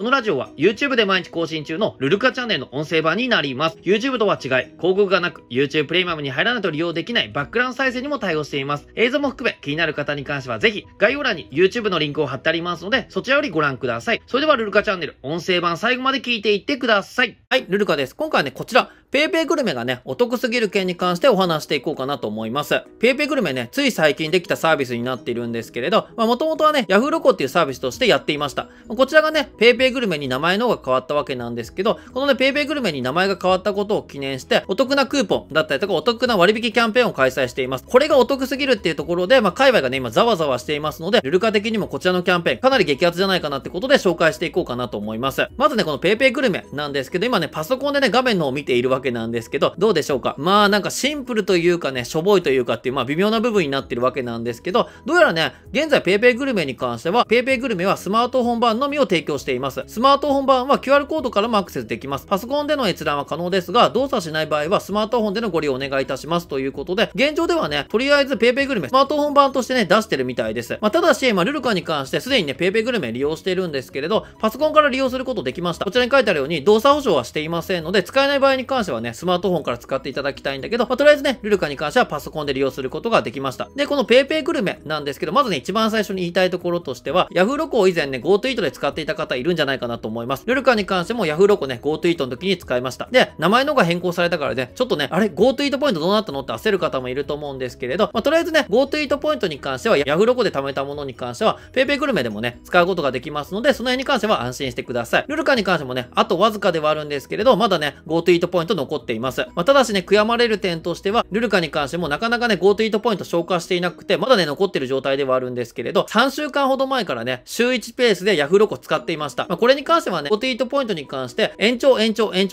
このラジオは YouTube で毎日更新中のルルカチャンネルの音声版になります。YouTube とは違い、広告がなく YouTube プレミアムに入らないと利用できないバックグラウンド再生にも対応しています。映像も含め気になる方に関してはぜひ概要欄に YouTube のリンクを貼ってありますので、そちらよりご覧ください。それではルルカチャンネル音声版最後まで聞いていってください。はい、ルルカです。今回はね、こちら、PayPayグルメがね、お得すぎる件に関してお話していこうかなと思います。PayPayグルメね、つい最近できたサービスになっているんですけれど、もともとはね、Yahoo ロコっていうサービスとしてやっていました。こちらがね、PayPayグルメに名前の方が変わったわけなんですけど、このね、PayPay グルメに名前が変わったことを記念して、お得なクーポンだったりとか、お得な割引キャンペーンを開催しています。これがお得すぎるっていうところで、界隈がね、今、ざわざわしていますので、ルルカ的にもこちらのキャンペーン、かなり激アツじゃないかなってことで紹介していこうかなと思います。まずね、この PayPay グルメなんですけど、今ね、パソコンでね、画面の方を見ているわけなんですけど、どうでしょうか？なんかシンプルというかね、しょぼいというかっていう、微妙な部分になってるわけなんですけど、どうやらね、現在 PayPay グルメに関しては、PayPay グルメはスマートフォン版のみを提供しています。スマートフォン版は QR コードからもアクセスできます。パソコンでの閲覧は可能ですが、動作しない場合はスマートフォンでのご利用をお願いいたしますということで、現状ではね、とりあえず PayPay グルメスマートフォン版としてね、出してるみたいです。ただし、ルルカに関してすでにね、PayPay グルメ利用しているんですけれど、パソコンから利用することできました。こちらに書いてあるように、動作保証はしていませんので、使えない場合に関してはね、スマートフォンから使っていただきたいんだけど、とりあえずね、ルルカに関してはパソコンで利用することができました。で、この PayPay グルメなんですけど、まずね、一番最初に言いたいところとしては、Yahoo ロコを以前ね、GoTo イートで使っていた方いるんじゃないかなと思います。ルルカに関しても Yahoo ロコね、GoTo イートの時に使いました。で、名前のが変更されたからね、ちょっとね、あれ GoTo イートポイントどうなったのって焦る方もいると思うんですけれど、とりあえずね、GoTo イートポイントに関しては Yahoo ロコで貯めたものに関しては PayPay グルメでもね、使うことができますので、その辺に関しては安心してください。ルルカに関してもね、あとわずかではあるんですけれど、まだね、GoTo イートポイント残っています。ただしね、悔やまれる点としては、ルルカに関してもなかなかね、GoTo イートポイント消化していなくて、まだね、残ってる状態ではあるんですけれど、3週間ほど前からね、週1ペースで Yahoo ロコ使っていました。これに関してはね、GoToイートポイントに関して延長っ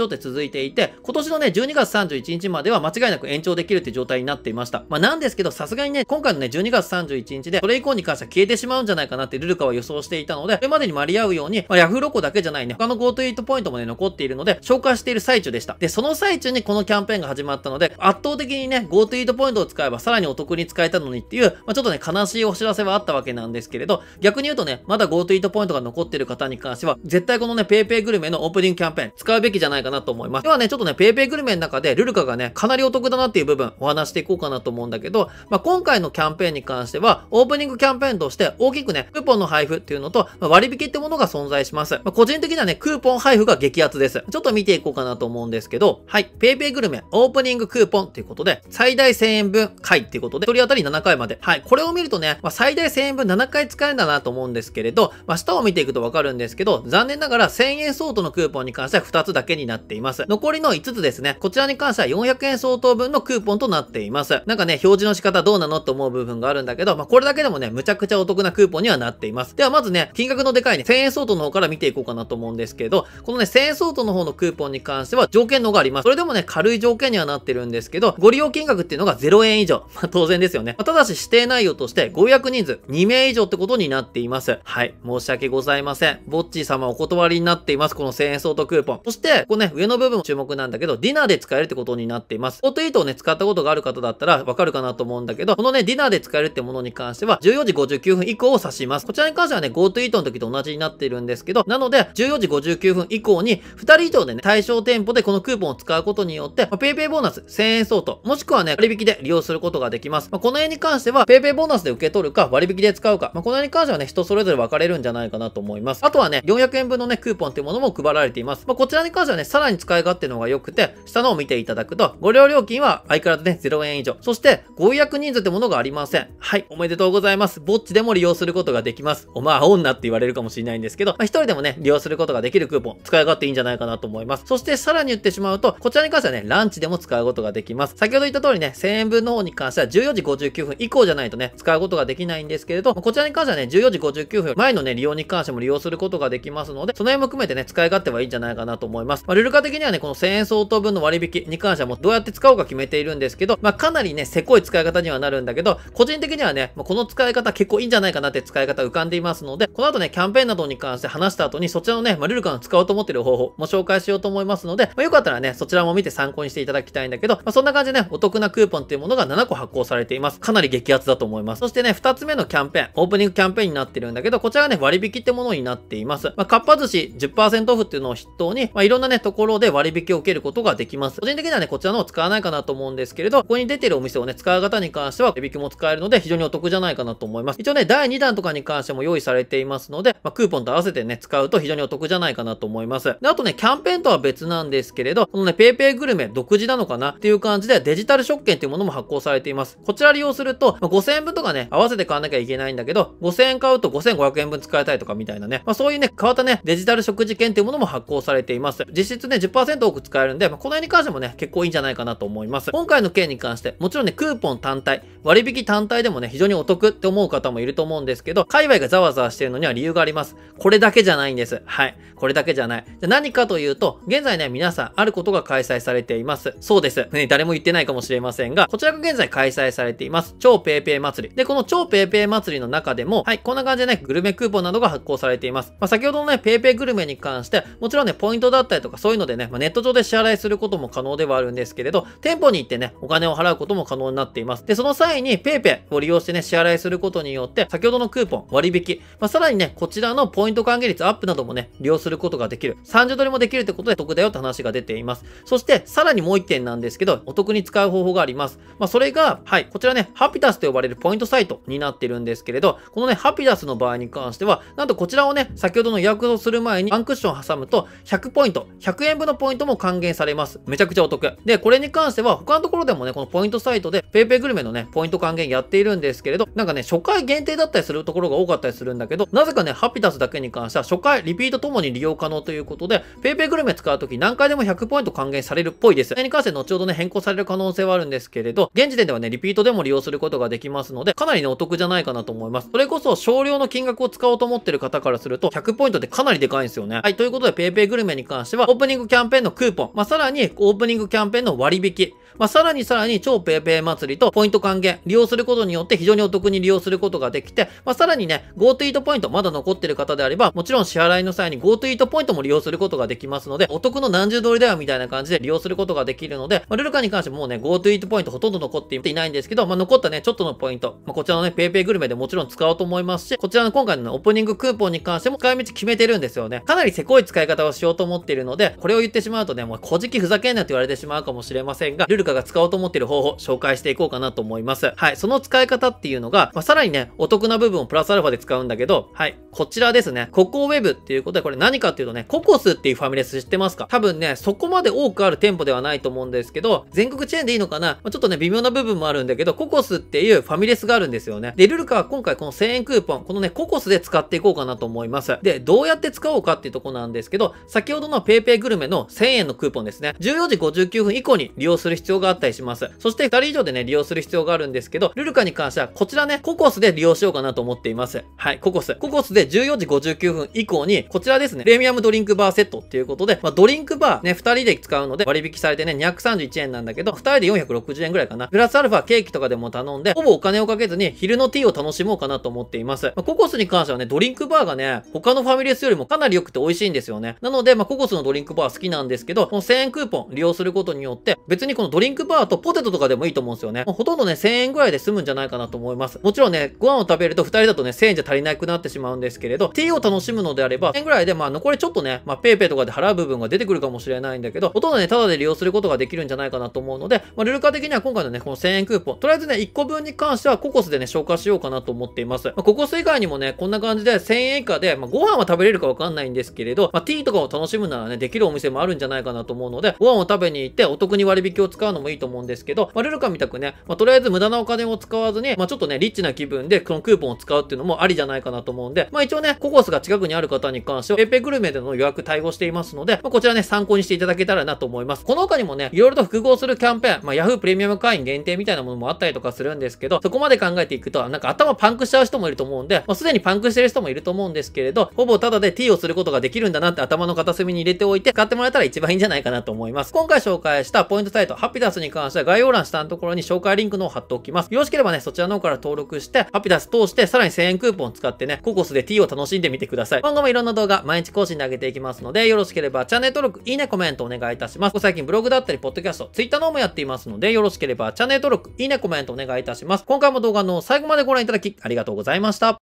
て続いていて、今年のね、12月31日までは間違いなく延長できるって状態になっていました。なんですけど、さすがにね、今回のね、12月31日で、それ以降に関しては消えてしまうんじゃないかなってルルカは予想していたので、それまでに間に合うように、Yahoo ロコだけじゃないね、他の GoToイートポイントもね、残っているので、消化している最中でした。で、その最中にこのキャンペーンが始まったので、圧倒的にね、GoToイートポイントを使えばさらにお得に使えたのにっていう、ちょっとね、悲しいお知らせはあったわけなんですけれど、逆に言うとね、まだ GoToイートポイントが残っている方に関しては、絶対このね、PayPay グルメのオープニングキャンペーン使うべきじゃないかなと思います。ではね、ちょっとね、PayPay グルメの中でルルカがね、かなりお得だなっていう部分お話していこうかなと思うんだけど、今回のキャンペーンに関しては、オープニングキャンペーンとして大きくね、クーポンの配布っていうのと、割引ってものが存在します。個人的にはね、クーポン配布が激アツです。ちょっと見ていこうかなと思うんですけど、はい、PayPay グルメオープニングクーポンっていうことで、最大1000円分回っていうことで、1人当たり7回まで。はい、これを見るとね、最大1000円分7回使えるんだなと思うんですけれど、下を見ていくとわかるんですけど、残念ながら1000円相当のクーポンに関しては2つだけになっています。残りの5つですね。こちらに関しては400円相当分のクーポンとなっています。なんかね、表示の仕方どうなのって思う部分があるんだけど、これだけでもね、むちゃくちゃお得なクーポンにはなっています。ではまずね、金額のでかいね、1000円相当の方から見ていこうかなと思うんですけど、このね、1000円相当の方のクーポンに関しては条件のがあります。それでもね、軽い条件にはなってるんですけど、ご利用金額っていうのが0円以上。当然ですよね。ただし指定内容としてご予約人数2名以上ってことになっています。はい、申し訳ございません。ぼっちー様お断りになっています。この1000円相当クーポン。そして、このね、上の部分も注目なんだけど、ディナーで使えるってことになっています。GoToイートをね、使ったことがある方だったらわかるかなと思うんだけど、このね、ディナーで使えるってものに関しては、14時59分以降を指します。こちらに関してはね、GoToイートの時と同じになっているんですけど、なので、14時59分以降に、2人以上でね、対象店舗でこのクーポンを使うことによって、PayPay ボーナス1000円相当、もしくはね、割引で利用することができます。この辺に関しては、PayPay ボーナスで受け取るか、割引で使うか、この辺に関してはね、人それぞれ分かれるんじゃないかなと思います。あとはね、400円分のね、クーポンっていうものも配られています。こちらに関してはね、さらに使い勝手の方が良くて、下のを見ていただくと、ご利用料金は相変わらずね、0円以上。そして、ご予約人数ってものがありません。はい、おめでとうございます。ぼっちでも利用することができます。あおんなって言われるかもしれないんですけど、一人でもね、利用することができるクーポン、使い勝手いいんじゃないかなと思います。そして、さらに言ってしまうと、こちらに関してはね、ランチでも使うことができます。先ほど言った通りね、1000円分の方に関しては、14時59分以降じゃないとね、使うことができないんですけれど、こちらに関してはね、14時59分前のね、利用に関しても利用することができますので、その辺も含めてね、使い勝手はいいんじゃないかなと思います。ルルカ的にはね、この1000円相当分の割引に関してはもうどうやって使おうか決めているんですけど、かなりね、せこい使い方にはなるんだけど、個人的にはね、この使い方結構いいんじゃないかなって使い方浮かんでいますので、この後ね、キャンペーンなどに関して話した後に、そちらのね、ルルカの使おうと思っている方法も紹介しようと思いますので、よかったらね、そちらも見て参考にしていただきたいんだけど、そんな感じでね、お得なクーポンっていうものが7個発行されています。かなり激アツだと思います。そしてね、2つ目のキャンペーン、オープニングキャンペーンになってるんだけど、こちらがね、割引ってものになっています。かっぱ寿司 10% オフっていうのを筆頭に、いろんなね、ところで割引を受けることができます。個人的にはね、こちらのを使わないかなと思うんですけれど、ここに出てるお店をね、使う方に関しては、割引も使えるので、非常にお得じゃないかなと思います。一応ね、第2弾とかに関しても用意されていますので、クーポンと合わせてね、使うと非常にお得じゃないかなと思います。で、あとね、キャンペーンとは別なんですけれど、このね、PayPay グルメ独自なのかなっていう感じで、デジタル食券っていうものも発行されています。こちら利用すると、5000円分とかね、合わせて買わなきゃいけないんだけど、5000円買うと5500円分使えたりとかみたいなね、そういうね、変わったね、デジタル食事券っていうものも発行されています。実質ね、10% 多く使えるんで、この辺に関してもね、結構いいんじゃないかなと思います。今回の件に関して、もちろんね、クーポン単体、割引単体でもね、非常にお得って思う方もいると思うんですけど、界隈がざわざわしてるのには理由があります。これだけじゃないんです。はい。これだけじゃない。じゃ何かというと、現在ね、皆さん、あることが開催されています。そうです。ね、誰も言ってないかもしれませんが、こちらが現在開催されています。超ペイペイ祭り。で、この超ペイペイ祭りの中でも、はい、こんな感じでね、グルメクーポンなどが発行されています。先ほどのね、ペイペイグルメに関して、もちろんね、ポイントだったりとかそういうのでね、ネット上で支払いすることも可能ではあるんですけれど、店舗に行ってね、お金を払うことも可能になっています。で、その際にペイペイを利用してね、支払いすることによって、先ほどのクーポン、割引、さらにね、こちらのポイント還元率アップなどもね、利用することができる。30ドルもできるってことで得だよって話が出ています。そして、さらにもう一点なんですけど、お得に使う方法があります。それが、はい、こちらね、ハピタスと呼ばれるポイントサイトになっているんですけれど、このね、ハピタスの場合に関しては、なんとこちらをね、先ほどの予約をする前にワンクッション挟むと、100ポイント、100円分のポイントも還元されます。めちゃくちゃお得。で、これに関しては、他のところでもね、このポイントサイトで、PayPayグルメのね、ポイント還元やっているんですけれど、なんかね、初回限定だったりするところが多かったりするんだけど、なぜかね、ハピタスだけに関しては、初回、リピートともに利用可能ということで、PayPayグルメ使うとき何回でも100ポイント還元されるっぽいです。それに関して後ほどね、変更される可能性はあるんですけれど、現時点ではね、リピートでも利用することができますので、かなりね、お得じゃないかなと思います。それこそ、少量の金額を使おうと思ってる方からすると、100ポイントってかなりでかいんですよね。はい、ということで、PayPayグルメに関しては、オープニングキャンペーンのクーポン、さらに、オープニングキャンペーンの割引、さらに、超 PayPay 祭りとポイント還元、利用することによって非常にお得に利用することができて、さらにね、GoTo Eat ポイント、まだ残ってる方であれば、もちろん支払いの際に GoTo Eat ポイントも利用することができますので、お得の何十ドルだよみたいな感じで利用することができるので、ルルカに関してもうね、GoTo Eat ポイントほとんど残っていないんですけど、残ったね、ちょっとのポイント、こちらのね、PayPay グルメでもちろん使おうと思いますし、こちらの今回の、ね、オープニングクーポンに関しても使い道決めてるんですよね。かなりせこい使い方をしようと思っているので、これを言ってしまうとね、もう小じきふざけんなって言われてしまうかもしれませんが、ルルカが使おうと思っている方法、紹介していこうかなと思います。はい、その使い方っていうのが、さらにね、お得な部分をプラスアルファで使うんだけど、はい、こちらですね、ココウェブっていうことで、これ何かっていうとね、ココスっていうファミレス知ってますか？多分ね、そこまで多くある店舗ではないと思うんですけど、全国チェーンでいいのかな？ちょっとね、微妙な部分もあるんだけど、ココスっていうファミレスがあるんですよね。で、ルルカは今回この1000円クーポン、このね、ココスで使っていこうかなと思います。で、どうやって使おうかっていうとこなんですけど、先ほどのPayPayグルメの1000円のクーポンですね。14時59分以降に利用する必要があったりします。そして2人以上でね、利用する必要があるんですけど、ルルカに関してはこちらね、ココスで利用しようかなと思っています。はい、ココス。ココスで14時59分以降に、こちらですね、プレミアムドリンクバーセットっていうことで、ドリンクバーね、2人で使うので割引されてね、231円なんだけど、2人で460円ぐらいかな。プラスアルファケーキとかでも頼んで、ほぼお金をかけずに昼のティーを楽しもうかなと思っています。ココスに関してはね、ドリンクバーがね、他のファミレスよりもかなり良くて美味しいんですよね。なので、ココスのドリンクバー好きなんですけど、この1000円クーポン利用することによって、別にこのドリンクバーとポテトとかでもいいと思うんですよね。ほとんどね、1000円ぐらいで済むんじゃないかなと思います。もちろんね、ご飯を食べると2人だとね、1000円じゃ足りなくなってしまうんですけれど、ティーを楽しむのであれば、1000円ぐらいで残りちょっとね、ペイペイとかで払う部分が出てくるかもしれないんだけど、ほとんどね、タダで利用することができるんじゃないかなと思うので、ルルカ的には今回のね、この1000円クーポン、とりあえずね、1個分に関してはココスでね、消化しようかなと思っています。ココス以外にもね、こんな感じで1000円以下で、ご飯は食べれるかわかんないんですけれど、ティーとかを楽しむならね、できるお店もあるんじゃないかなと思うので、ご飯を食べに行ってお得に割引を使うのもいいと思うんですけど、ルルカみたくね、とりあえず無駄なお金を使わずに、ちょっとね、リッチな気分でこのクーポンを使うっていうのもありじゃないかなと思うんで、一応ね、ココスが近くにある方に関しては、PayPayグルメでの予約対応していますので、こちらね、参考にしていただけたらなと思います。この他にもね、いろいろと複合するキャンペーン、Yahoo プレミアム会員限定みたいなものもあったりとかするんですけど、そこまで考えていくと、なんか頭パンクしちゃう人もいると思うんで、すでにパンクしてる人もいると思うんですけれど、ほぼタダで T をすることができるんだなって頭の片隅に入れておいて、買ってもらえたら一番いいんじゃないかなと思います。今回紹介したポイントサイト、ハッピピダスに関しては概要欄下のところに紹介リンクの方を貼っておきます。よろしければね、そちらの方から登録して、ハピダス通してさらに1000円クーポン使ってね、ココスで T を楽しんでみてください。今後もいろんな動画毎日更新で上げていきますので、よろしければチャンネル登録、いいね、コメントお願いいたします。最近ブログだったり、ポッドキャスト、ツイッターの方もやっていますので、よろしければチャンネル登録、いいね、コメントお願いいたします。今回も動画の最後までご覧いただきありがとうございました。